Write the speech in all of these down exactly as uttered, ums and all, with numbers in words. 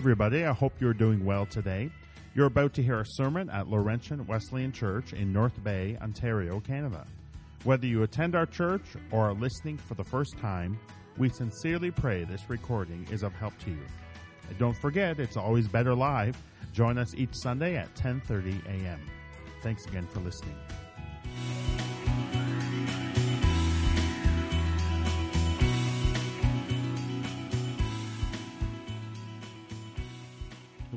everybody. I hope you're doing well today. You're about to hear a sermon at Laurentian Wesleyan Church in North Bay, Ontario, Canada. Whether you attend our church or are listening for the first time, we sincerely pray this recording is of help to you. And don't forget, it's always better live. Join us each Sunday at ten thirty a.m. Thanks again for listening. The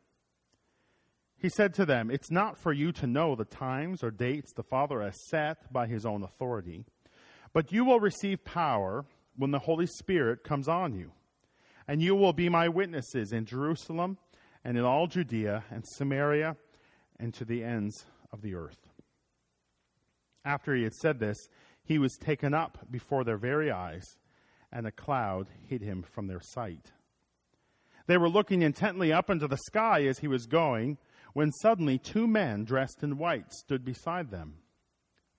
He said to them, It's not for you to know the times or dates the Father has set by his own authority. But you will receive power when the Holy Spirit comes on you, and you will be my witnesses in Jerusalem and in all Judea and Samaria and to the ends of the earth. After he had said this, he was taken up before their very eyes, and a cloud hid him from their sight. They were looking intently up into the sky as he was going, when suddenly two men dressed in white stood beside them.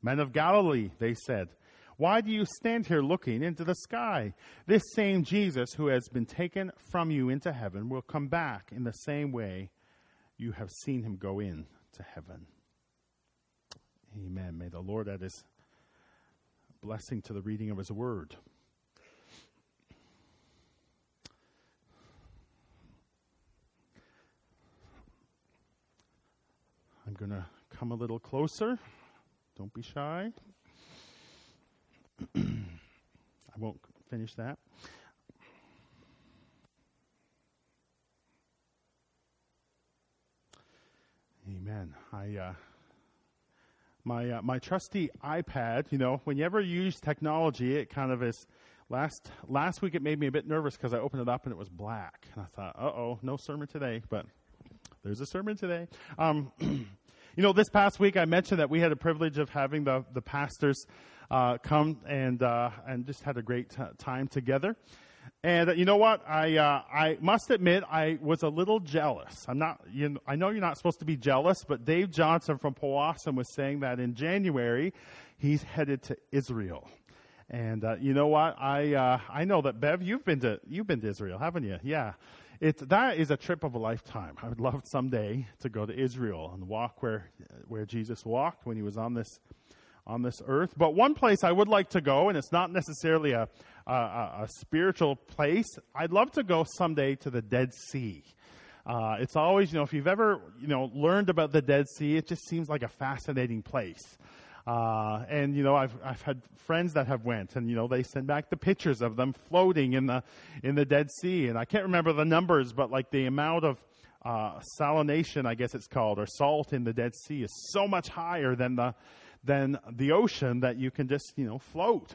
Men of Galilee, they said, Why do you stand here looking into the sky? This same Jesus who has been taken from you into heaven will come back in the same way you have seen him go in to heaven. Amen. May the Lord add his blessing to the reading of his word. I'm going to come a little closer. Don't be shy. I won't finish that. Amen. I uh, my uh, my trusty iPad. You know, whenever you use technology, it kind of is. Last last week, it made me a bit nervous because I opened it up and it was black, and I thought, "Uh oh, no sermon today." But there's a sermon today. Um, You know, this past week I mentioned that we had the privilege of having the, the pastors uh, come and uh, and just had a great t- time together. And uh, you know what? I uh, I must admit I was a little jealous. I'm not. You know, I know you're not supposed to be jealous, but Dave Johnson from Powassan was saying that in January he's headed to Israel. And uh, you know what? I uh, I know that Bev, you've been to you've been to Israel, haven't you? Yeah. It's, that is a trip of a lifetime. I would love someday to go to Israel and walk where where Jesus walked when he was on this on this earth. But one place I would like to go, and it's not necessarily a a, a spiritual place, I'd love to go someday to the Dead Sea. Uh, it's always, you know, if you've ever, you know, learned about the Dead Sea, it just seems like a fascinating place. Uh, and, you know, I've, I've had friends that have went and, you know, they send back the pictures of them floating in the, in the Dead Sea. And I can't remember the numbers, but like the amount of, uh, salination, I guess it's called, or salt in the Dead Sea is so much higher than the, than the ocean that you can just, you know, float.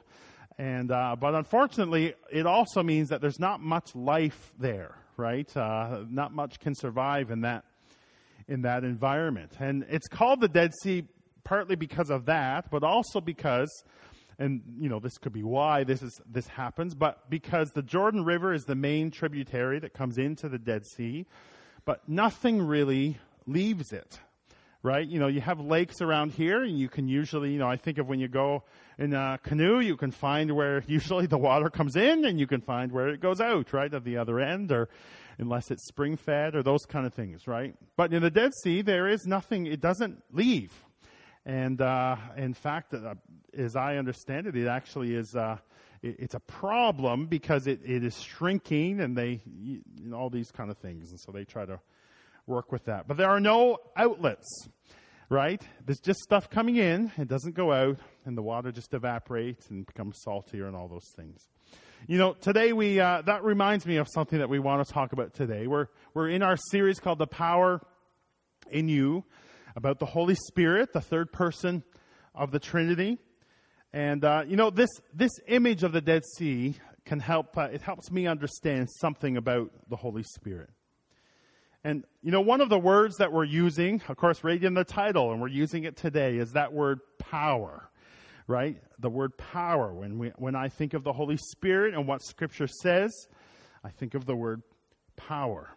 And, uh, but unfortunately it also means that there's not much life there, right? Uh, not much can survive in that, in that environment. And it's called the Dead Sea partly because of that, but also because, and you know, this could be why this is this happens, but because the Jordan River is the main tributary that comes into the Dead Sea, but nothing really leaves it, right? You know, you have lakes around here, and you can usually, you know, I think of when you go in a canoe, you can find where usually the water comes in, and you can find where it goes out, right, at the other end, or unless it's spring-fed, or those kind of things, right? But in the Dead Sea, there is nothing, it doesn't leave. And uh, in fact, uh, as I understand it, it actually is uh, it, it's a problem because it, it is shrinking and they you know, all these kind of things. And so they try to work with that. But there are no outlets. right? There's just stuff coming in. It doesn't go out, and the water just evaporates and becomes saltier and all those things. You know, today we uh, that reminds me of something that we want to talk about today. We're we're in our series called The Power in You, about the Holy Spirit, the third person of the Trinity. And, uh, you know, this this image of the Dead Sea can help. Uh, it helps me understand something about the Holy Spirit. And, you know, one of the words that we're using, of course, right in the title, and we're using it today, is that word power, right? The word power. When we, when I think of the Holy Spirit and what Scripture says, I think of the word power.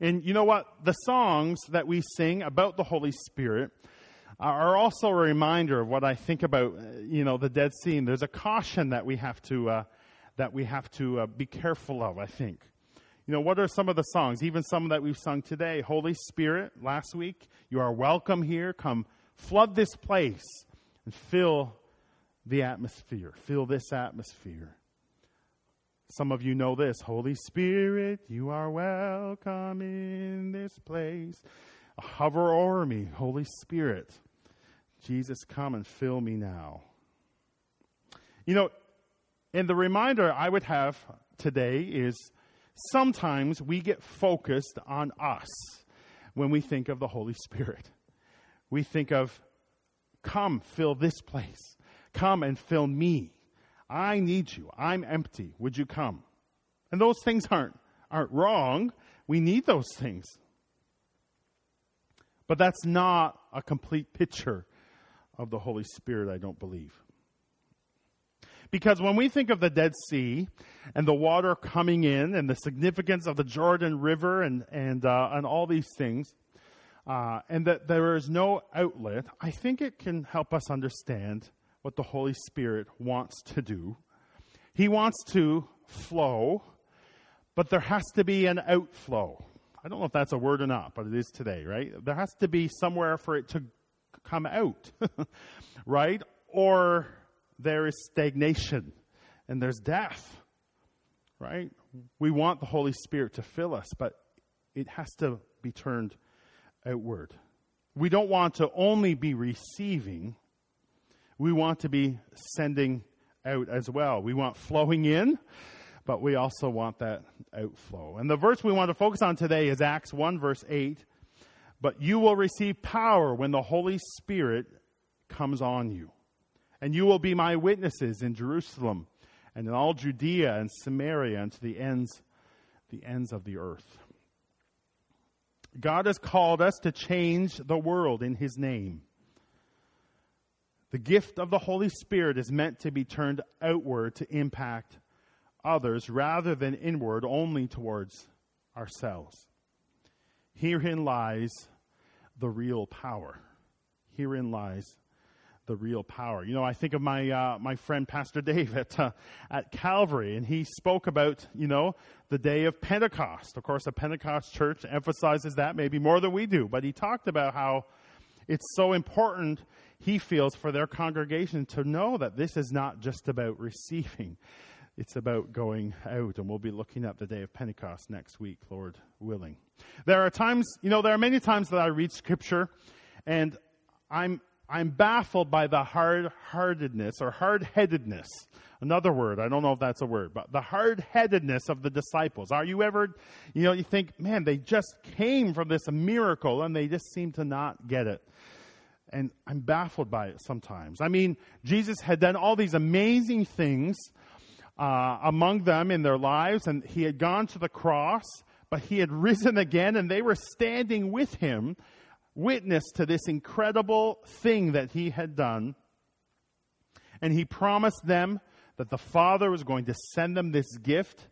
And you know what? The songs that we sing about the Holy Spirit are also a reminder of what I think about, you know, the Dead Sea. And there's a caution that we have to uh, that we have to uh, be careful of, I think. You know, what are some of the songs? Even some that we've sung today. Holy Spirit, last week, you are welcome here. Come flood this place and fill the atmosphere. Fill this atmosphere. Some of you know this. Holy Spirit, you are welcome in this place. Hover over me, Holy Spirit. Jesus, come and fill me now. You know, and the reminder I would have today is sometimes we get focused on us when we think of the Holy Spirit. We think of, come fill this place. Come and fill me. I need you. I'm empty. Would you come? And those things aren't aren't wrong. We need those things. But that's not a complete picture of the Holy Spirit, I don't believe. Because when we think of the Dead Sea and the water coming in and the significance of the Jordan River and and uh, and all these things, uh, and that there is no outlet, I think it can help us understand what the Holy Spirit wants to do. He wants to flow, but there has to be an outflow. I don't know if that's a word or not, but it is today, right? There has to be somewhere for it to come out, right? Or there is stagnation and there's death, right? We want the Holy Spirit to fill us, but it has to be turned outward. We don't want to only be receiving. We want to be sending out as well. We want flowing in, but we also want that outflow. And the verse we want to focus on today is Acts one, verse eight. But you will receive power when the Holy Spirit comes on you. And you will be my witnesses in Jerusalem and in all Judea and Samaria and to the ends, the ends of the earth. God has called us to change the world in his name. The gift of the Holy Spirit is meant to be turned outward to impact others rather than inward only towards ourselves. Herein lies the real power. Herein lies the real power. You know, I think of my uh, my friend Pastor Dave at, uh, at Calvary, and he spoke about, you know, the day of Pentecost. Of course, the Pentecost church emphasizes that maybe more than we do, but he talked about how it's so important, he feels, for their congregation to know that this is not just about receiving. It's about going out. And we'll be looking at the day of Pentecost next week, Lord willing. There are times, you know, there are many times that I read Scripture and I'm I'm baffled by the hard-heartedness or hard-headedness. Another word, I don't know if that's a word, but the hard-headedness of the disciples. Are you ever, you know, you think, man, they just came from this miracle and they just seem to not get it. And I'm baffled by it sometimes. I mean, Jesus had done all these amazing things uh, among them in their lives, and he had gone to the cross, but he had risen again, and they were standing with him, witness to this incredible thing that he had done. And he promised them that the Father was going to send them this gift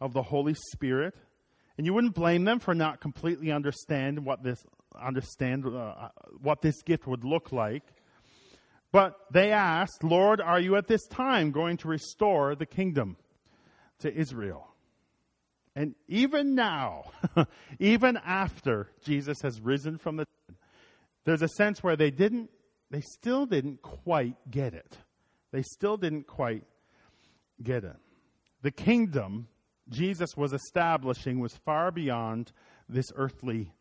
of the Holy Spirit. And you wouldn't blame them for not completely understand what this understand uh, what this gift would look like. But they asked, Lord, are you at this time going to restore the kingdom to Israel? And even now, even after Jesus has risen from the dead, there's a sense where they didn't, they still didn't quite get it. They still didn't quite get it. The kingdom Jesus was establishing was far beyond this earthly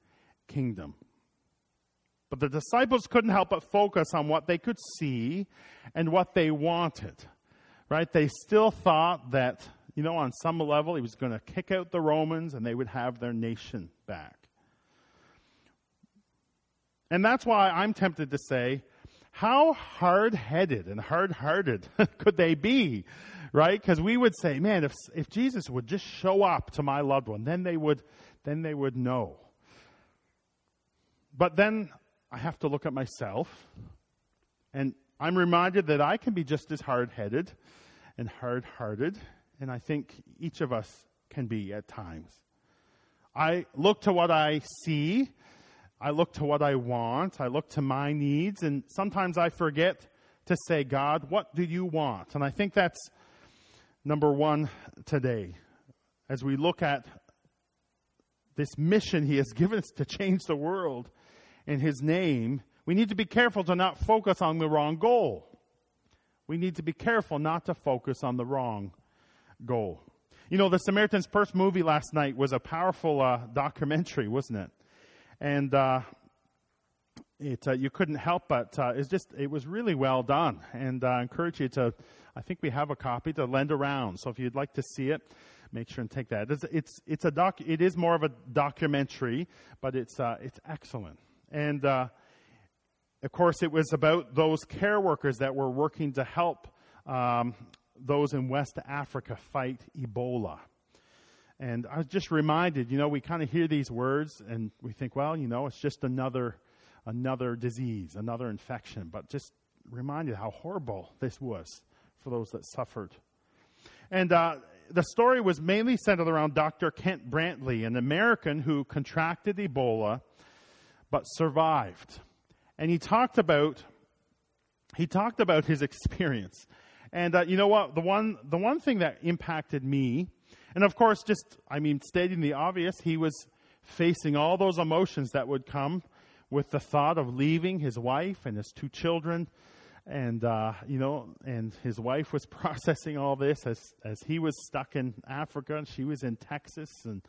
kingdom. But the disciples couldn't help but focus on what they could see and what they wanted, right? They still thought that, you know, on some level, he was going to kick out the Romans and they would have their nation back. And that's why I'm tempted to say, how hard-headed and hard-hearted could they be, right? Because we would say, man, if if Jesus would just show up to my loved one, then they would, then they would know. But then I have to look at myself, and I'm reminded that I can be just as hard-headed and hard-hearted, and I think each of us can be at times. I look to what I see, I look to what I want, I look to my needs, and sometimes I forget to say, God, what do you want? And I think that's number one today, as we look at this mission he has given us to change the world in his name. We need to be careful to not focus on the wrong goal. We need to be careful not to focus on the wrong goal. You know, the Samaritan's Purse movie last night was a powerful uh, documentary, wasn't it? And uh, it uh, you couldn't help but uh, it's just it was really well done. And uh, I encourage you to, I think we have a copy to lend around. So if you'd like to see it, make sure and take that. It's it's, it's a doc. It is more of a documentary, but it's uh, it's excellent. And uh, of course, it was about those care workers that were working to help um, those in West Africa fight Ebola. And I was just reminded, you know, we kind of hear these words and we think, well, you know, it's just another another disease, another infection. But just reminded how horrible this was for those that suffered. And uh the story was mainly centered around Doctor Kent Brantley, an American who contracted Ebola but survived. And he talked about he talked about his experience. And uh, you know what? The one the one thing that impacted me, and of course, just I mean, stating the obvious, he was facing all those emotions that would come with the thought of leaving his wife and his two children. And, uh, you know, and his wife was processing all this as, as he was stuck in Africa and she was in Texas. And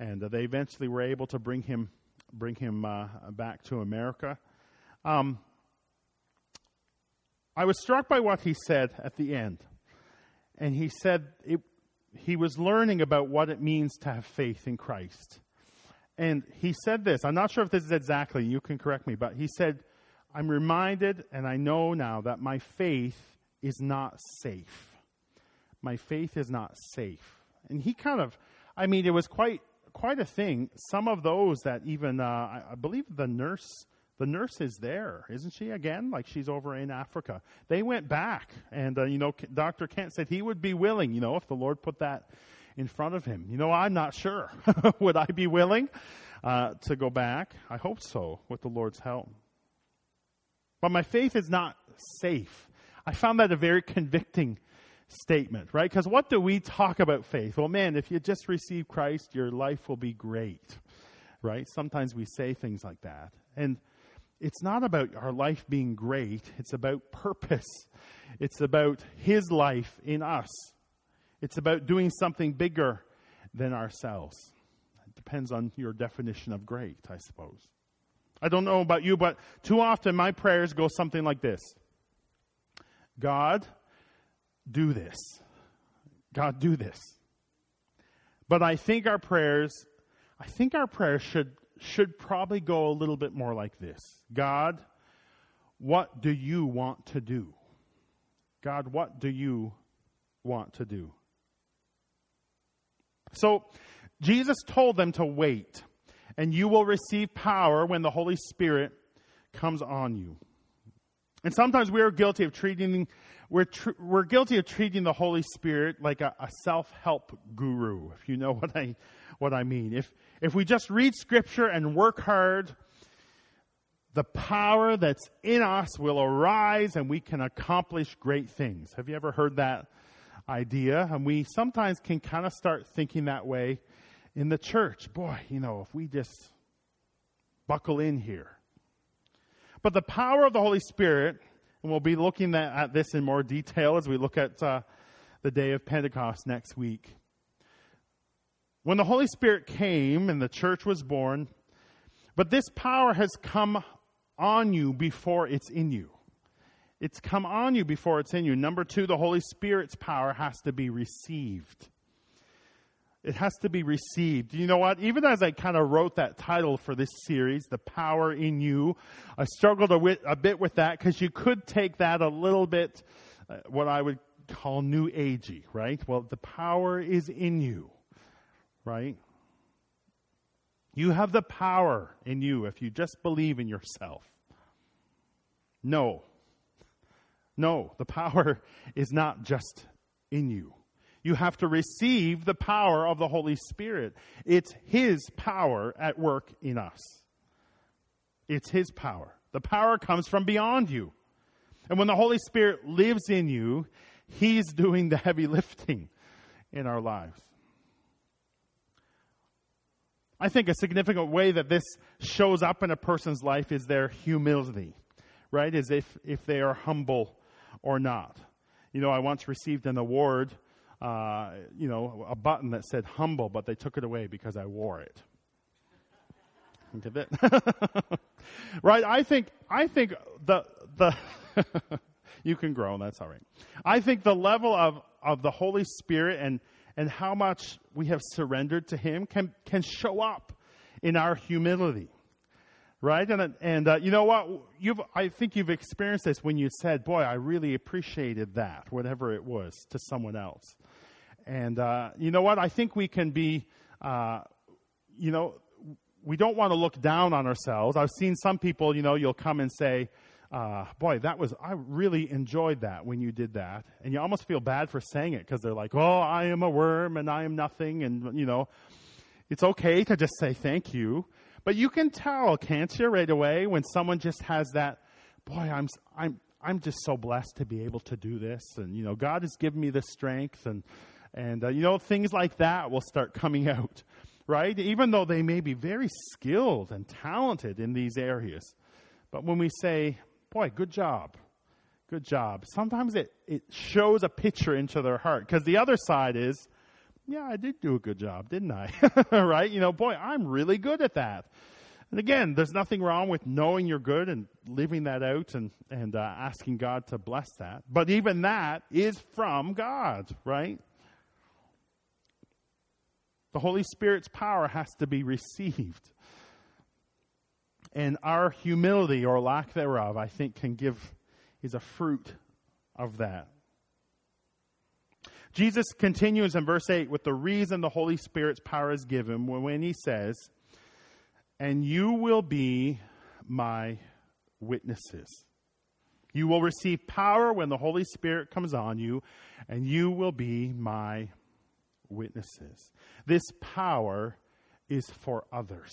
and uh, they eventually were able to bring him bring him uh, back to America. Um, I was struck by what he said at the end. And he said it, he was learning about what it means to have faith in Christ. And he said this. I'm not sure if this is exactly, you can correct me, but he said, I'm reminded, and I know now, that my faith is not safe. My faith is not safe. And he kind of, I mean, it was quite quite a thing. Some of those that even, uh, I, I believe the nurse, the nurse is there, isn't she, again? Like, she's over in Africa. They went back, and, uh, you know, Doctor Kent said he would be willing, you know, if the Lord put that in front of him. You know, I'm not sure. Would I be willing uh, to go back? I hope so, with the Lord's help. But my faith is not safe. I found that a very convicting statement, right? Because what do we talk about faith? Well, man, if you just receive Christ, your life will be great, right? Sometimes we say things like that. And it's not about our life being great. It's about purpose. It's about his life in us. It's about doing something bigger than ourselves. It depends on your definition of great, I suppose. I don't know about you, but too often my prayers go something like this. God, do this. God, do this. But I think our prayers, I think our prayers should, should probably go a little bit more like this. God, what do you want to do? God, what do you want to do? So Jesus told them to wait. And you will receive power when the Holy Spirit comes on you. And sometimes we are guilty of treating we're tr- we're guilty of treating the Holy Spirit like a, a self-help guru, if you know what I what I mean. If if we just read Scripture and work hard, the power that's in us will arise, and we can accomplish great things. Have you ever heard that idea? And we sometimes can kind of start thinking that way. In the church, boy, you know, if we just buckle in here. But the power of the Holy Spirit, and we'll be looking at this in more detail as we look at uh, the day of Pentecost next week. When the Holy Spirit came and the church was born, but this power has come on you before it's in you. It's come on you before it's in you. Number two, the Holy Spirit's power has to be received. It has to be received. You know what? Even as I kind of wrote that title for this series, The Power in You, I struggled a, wit, a bit with that because you could take that a little bit, uh, what I would call new agey, right? Well, the power is in you, right? You have the power in you if you just believe in yourself. No. No, the power is not just in you. You have to receive the power of the Holy Spirit. It's His power at work in us. It's His power. The power comes from beyond you. And when the Holy Spirit lives in you, He's doing the heavy lifting in our lives. I think a significant way that this shows up in a person's life is their humility, right? Is if, if they are humble or not. You know, I once received an award, Uh, you know, a button that said humble, but they took it away because I wore it. Give it. Right? I think, I think the, the, you can grow, that's all right. I think the level of, of the Holy Spirit and, and how much we have surrendered to Him can, can show up in our humility. Right? And, and, uh, you know what? You've, I think you've experienced this when you said, boy, I really appreciated that, whatever it was, to someone else. And, uh, you know what? I think we can be, uh, you know, we don't want to look down on ourselves. I've seen some people, you know, you'll come and say, uh, boy, that was, I really enjoyed that when you did that. And you almost feel bad for saying it because they're like, oh, I am a worm and I am nothing. And, you know, it's okay to just say thank you. But you can tell, can't you, right away when someone just has that, boy, I'm I'm I'm just so blessed to be able to do this, and you know, God has given me the strength, and and uh, you know, things like that will start coming out, right? Even though they may be very skilled and talented in these areas, but when we say, boy, good job, good job, sometimes it it shows a picture into their heart, because the other side is, yeah, I did do a good job, didn't I? Right? You know, boy, I'm really good at that. And again, there's nothing wrong with knowing you're good and living that out and, and uh, asking God to bless that. But even that is from God, right? The Holy Spirit's power has to be received. And our humility or lack thereof, I think, can give, is a fruit of that. Jesus continues in verse eight with the reason the Holy Spirit's power is given when He says, and you will be my witnesses. You will receive power when the Holy Spirit comes on you, and you will be my witnesses. This power is for others.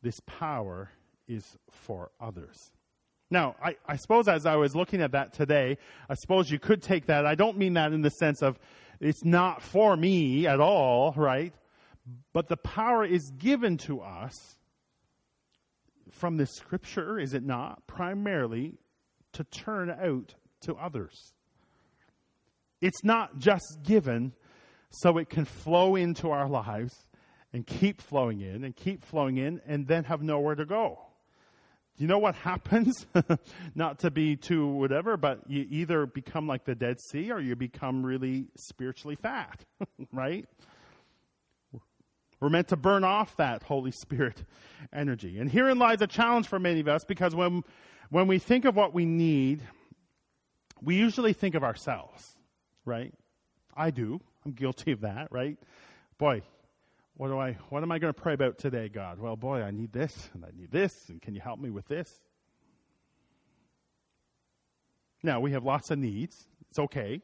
This power is for others. Now, I, I suppose as I was looking at that today, I suppose you could take that. I don't mean that in the sense of it's not for me at all, right? But the power is given to us from the Scripture, is it not? Primarily to turn out to others. It's not just given so it can flow into our lives and keep flowing in and keep flowing in and then have nowhere to go. Do you know what happens? Not to be too whatever, but you either become like the Dead Sea or you become really spiritually fat, right? We're meant to burn off that Holy Spirit energy. And herein lies a challenge for many of us, because when when we think of what we need, we usually think of ourselves, right? I do. I'm guilty of that, right? Boy, What do I? What am I going to pray about today, God? Well, boy, I need this, and I need this, and can you help me with this? Now, we have lots of needs. It's okay.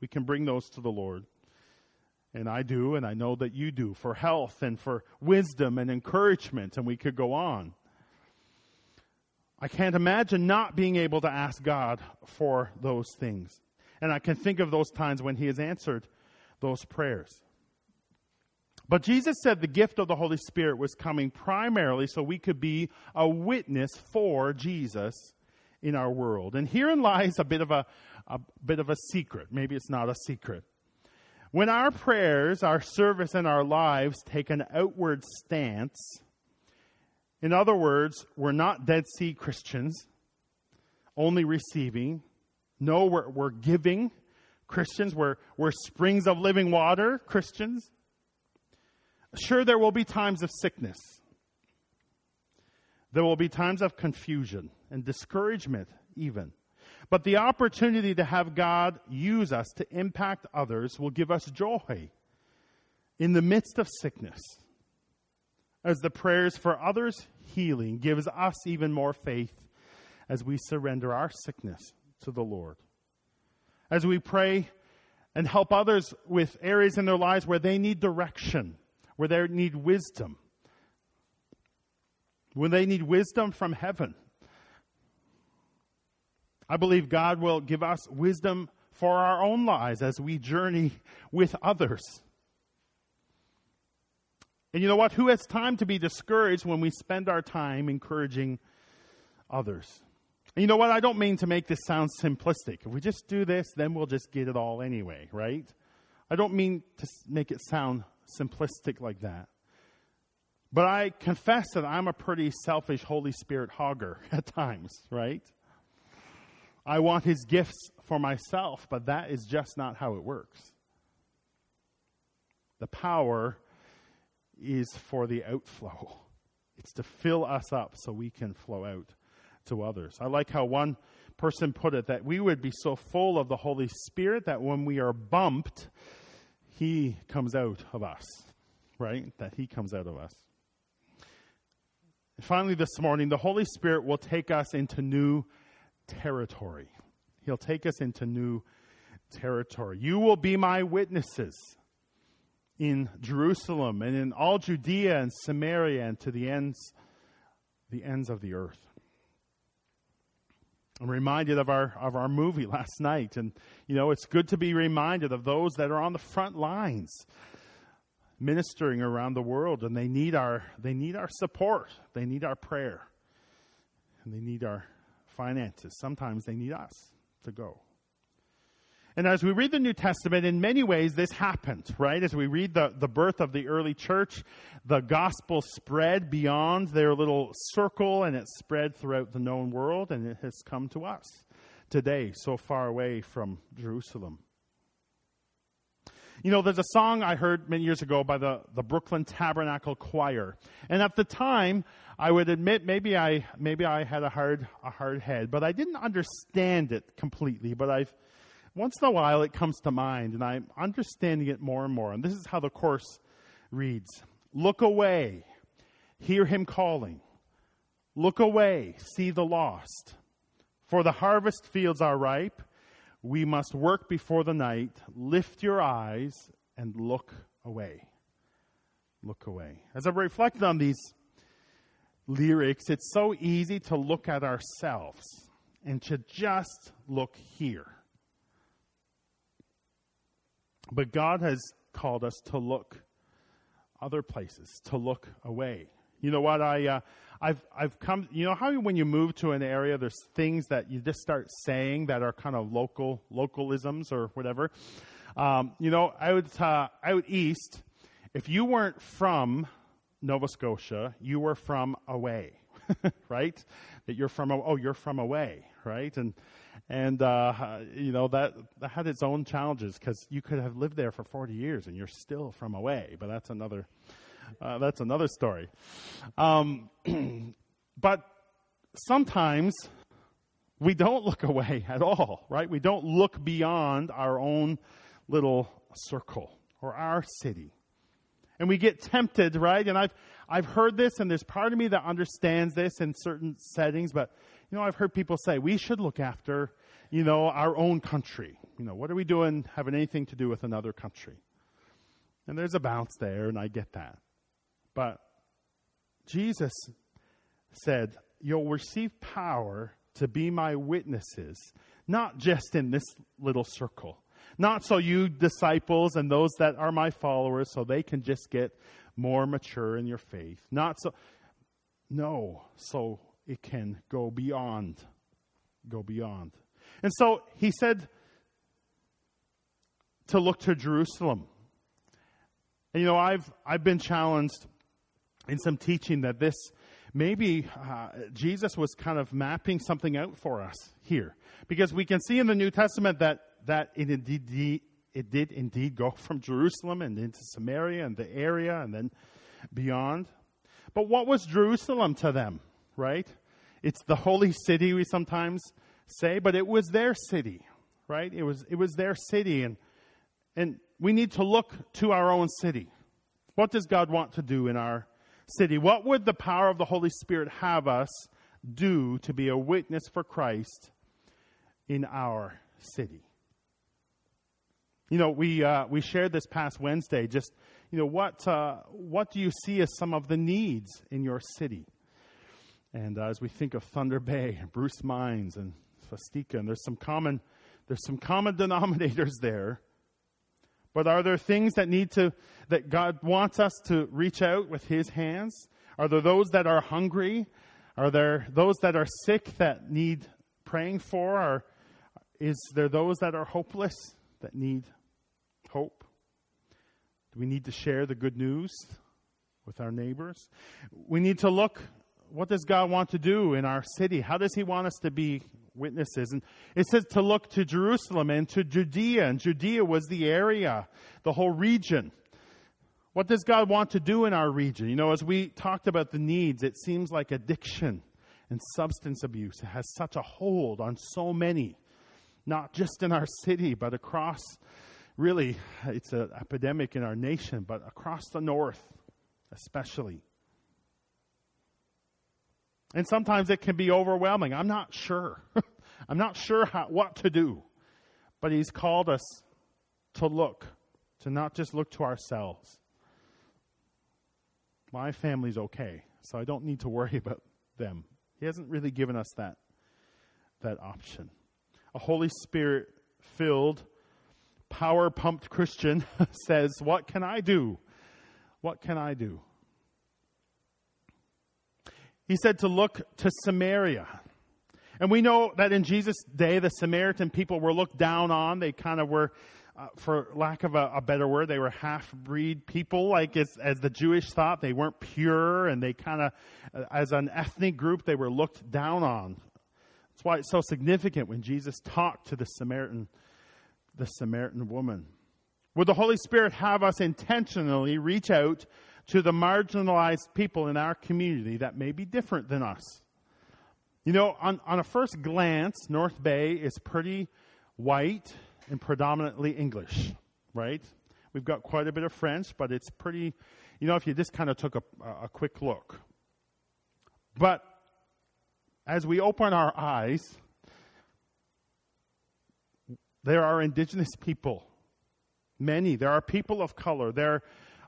We can bring those to the Lord. And I do, and I know that you do, for health and for wisdom and encouragement, and we could go on. I can't imagine not being able to ask God for those things. And I can think of those times when He has answered those prayers. But Jesus said the gift of the Holy Spirit was coming primarily so we could be a witness for Jesus in our world. And herein lies a bit of a, a bit of a secret. Maybe it's not a secret. When our prayers, our service, and our lives take an outward stance, in other words, we're not Dead Sea Christians, only receiving. No, we're, we're giving Christians. We're, we're springs of living water Christians. Sure, there will be times of sickness. There will be times of confusion and discouragement even. But the opportunity to have God use us to impact others will give us joy in the midst of sickness, as the prayers for others' healing gives us even more faith as we surrender our sickness to the Lord. As we pray and help others with areas in their lives where they need direction, where they need wisdom, when they need wisdom from heaven, I believe God will give us wisdom for our own lives as we journey with others. And you know what? Who has time to be discouraged when we spend our time encouraging others? And you know what? I don't mean to make this sound simplistic. If we just do this, then we'll just get it all anyway, right? I don't mean to make it sound simplistic like that. But I confess that I'm a pretty selfish Holy Spirit hogger at times, right? I want his gifts for myself, but that is just not how it works. The power is for the outflow. It's to fill us up so we can flow out to others. I like how one person put it, that we would be so full of the Holy Spirit that when we are bumped, he comes out of us, right? That he comes out of us. And finally, this morning, the Holy Spirit will take us into new territory. He'll take us into new territory. You will be my witnesses in Jerusalem and in all Judea and Samaria and to the ends, the ends of the earth. I'm reminded of our of our movie last night, and you know it's good to be reminded of those that are on the front lines, ministering around the world, and they need our they need our support, they need our prayer, and they need our finances. Sometimes they need us to go. And as we read the New Testament, in many ways this happened, right? As we read the, the birth of the early church, the gospel spread beyond their little circle, and it spread throughout the known world, and it has come to us today, so far away from Jerusalem. You know, there's a song I heard many years ago by the, the Brooklyn Tabernacle Choir. And at the time, I would admit maybe I maybe I had a hard a hard head, but I didn't understand it completely. But I've once in a while it comes to mind, and I'm understanding it more and more. And this is how the chorus reads. Look away, hear him calling. Look away, see the lost. For the harvest fields are ripe. We must work before the night. Lift your eyes and look away. Look away. As I've reflected on these lyrics, it's so easy to look at ourselves and to just look here. But God has called us to look other places, to look away. You know what? I, uh, I've I've come, you know how when you move to an area, there's things that you just start saying that are kind of local, localisms or whatever. Um, you know, out, uh, out east, if you weren't from Nova Scotia, you were from away, right? That you're from, oh, you're from away, right? And, and uh, you know, that, that had its own challenges because you could have lived there for forty years and you're still from away, but that's another Uh, that's another story. Um, but sometimes we don't look away at all, right? We don't look beyond our own little circle or our city. And we get tempted, right? And I've I've heard this, and there's part of me that understands this in certain settings, but, you know, I've heard people say we should look after, you know, our own country. You know, what are we doing having anything to do with another country? And there's a bounce there, and I get that. But Jesus said, you'll receive power to be my witnesses, not just in this little circle. Not so you disciples and those that are my followers, so they can just get more mature in your faith. Not so, no, so it can go beyond, go beyond. And so he said to look to Jerusalem. And, you know, I've I've been challenged in some teaching that this maybe uh, Jesus was kind of mapping something out for us here, because we can see in the New Testament that that it indeed it did indeed go from Jerusalem and into Samaria and the area and then beyond. But what was Jerusalem to them, right? It's the holy city, we sometimes say, but it was their city, right? It was it was their city, and and we need to look to our own city. What does God want to do in our city? What would the power of the Holy Spirit have us do to be a witness for Christ in our city? You know, we uh, we shared this past Wednesday. Just you know, what uh, what do you see as some of the needs in your city? And uh, as we think of Thunder Bay and Bruce Mines and Fostika, and there's some common there's some common denominators there. But are there things that need to that God wants us to reach out with His hands? Are there those that are hungry? Are there those that are sick that need praying for? Or is there those that are hopeless that need hope? Do we need to share the good news with our neighbors? We need to look, what does God want to do in our city? How does He want us to be witnesses? And it says to look to Jerusalem and to Judea, and Judea was the area, the whole region. What does God want to do in our region? You know, as we talked about the needs, it seems like addiction and substance abuse has such a hold on so many, not just in our city, but across, really, it's an epidemic in our nation, but across the north especially. And sometimes it can be overwhelming. I'm not sure. I'm not sure how, what to do. But He's called us to look, to not just look to ourselves. My family's okay, so I don't need to worry about them. He hasn't really given us that, that option. A Holy Spirit-filled, power-pumped Christian says, what can I do? What can I do? He said to look to Samaria. And we know that in Jesus' day, the Samaritan people were looked down on. They kind of were, uh, for lack of a, a better word, they were half-breed people, like as, as the Jewish thought. They weren't pure, and they kind of, as an ethnic group, they were looked down on. That's why it's so significant when Jesus talked to the Samaritan, the Samaritan woman. Would the Holy Spirit have us intentionally reach out to the marginalized people in our community that may be different than us? You know, on, on a first glance, North Bay is pretty white and predominantly English, right? We've got quite a bit of French, but it's pretty, you know, if you just kind of took a, a quick look. But as we open our eyes, there are Indigenous people, many. There are people of color. There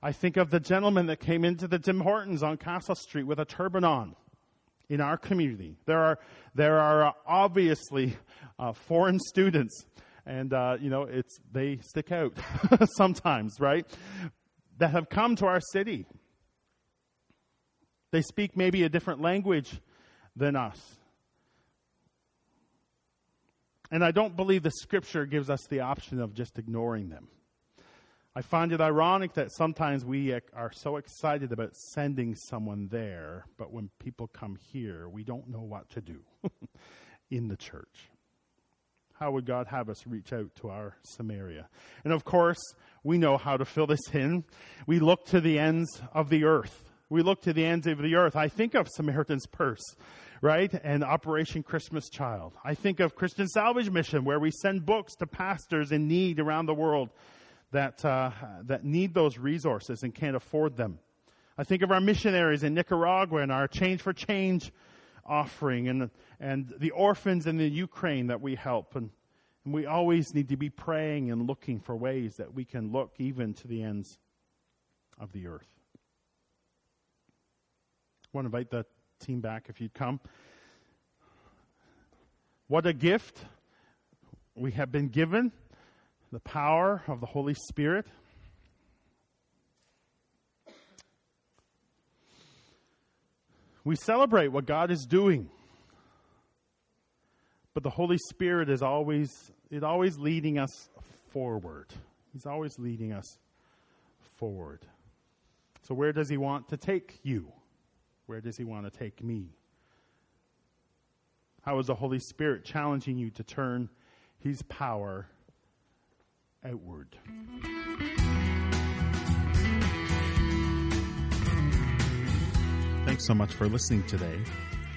I think of the gentleman that came into the Tim Hortons on Castle Street with a turban on in our community. There are there are obviously uh, foreign students, and, uh, you know, it's they stick out sometimes, right, that have come to our city. They speak maybe a different language than us. And I don't believe the Scripture gives us the option of just ignoring them. I find it ironic that sometimes we are so excited about sending someone there, but when people come here, we don't know what to do in the church. How would God have us reach out to our Samaria? And of course, we know how to fill this in. We look to the ends of the earth. We look to the ends of the earth. I think of Samaritan's Purse, right? And Operation Christmas Child. I think of Christian Salvage Mission, where we send books to pastors in need around the world that uh, that need those resources and can't afford them. I think of our missionaries in Nicaragua and our Change for Change offering and and the orphans in the Ukraine that we help. And, and we always need to be praying and looking for ways that we can look even to the ends of the earth. I want to invite the team back if you'd come. What a gift we have been given. The power of the Holy Spirit. We celebrate what God is doing. But the Holy Spirit is always, it always leading us forward. He's always leading us forward. So where does he want to take you? Where does he want to take me? How is the Holy Spirit challenging you to turn his power outward? Thanks so much for listening today.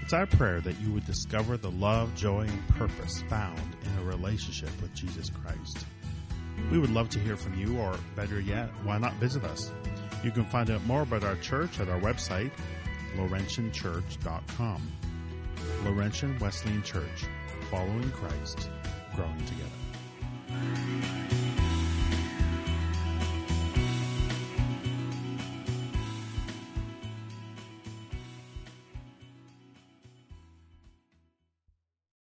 It's our prayer that you would discover the love, joy, and purpose found in a relationship with Jesus Christ. We would love to hear from you, or better yet, why not visit us? You can find out more about our church at our website, Laurentian Church dot com. Laurentian Wesleyan Church, following Christ.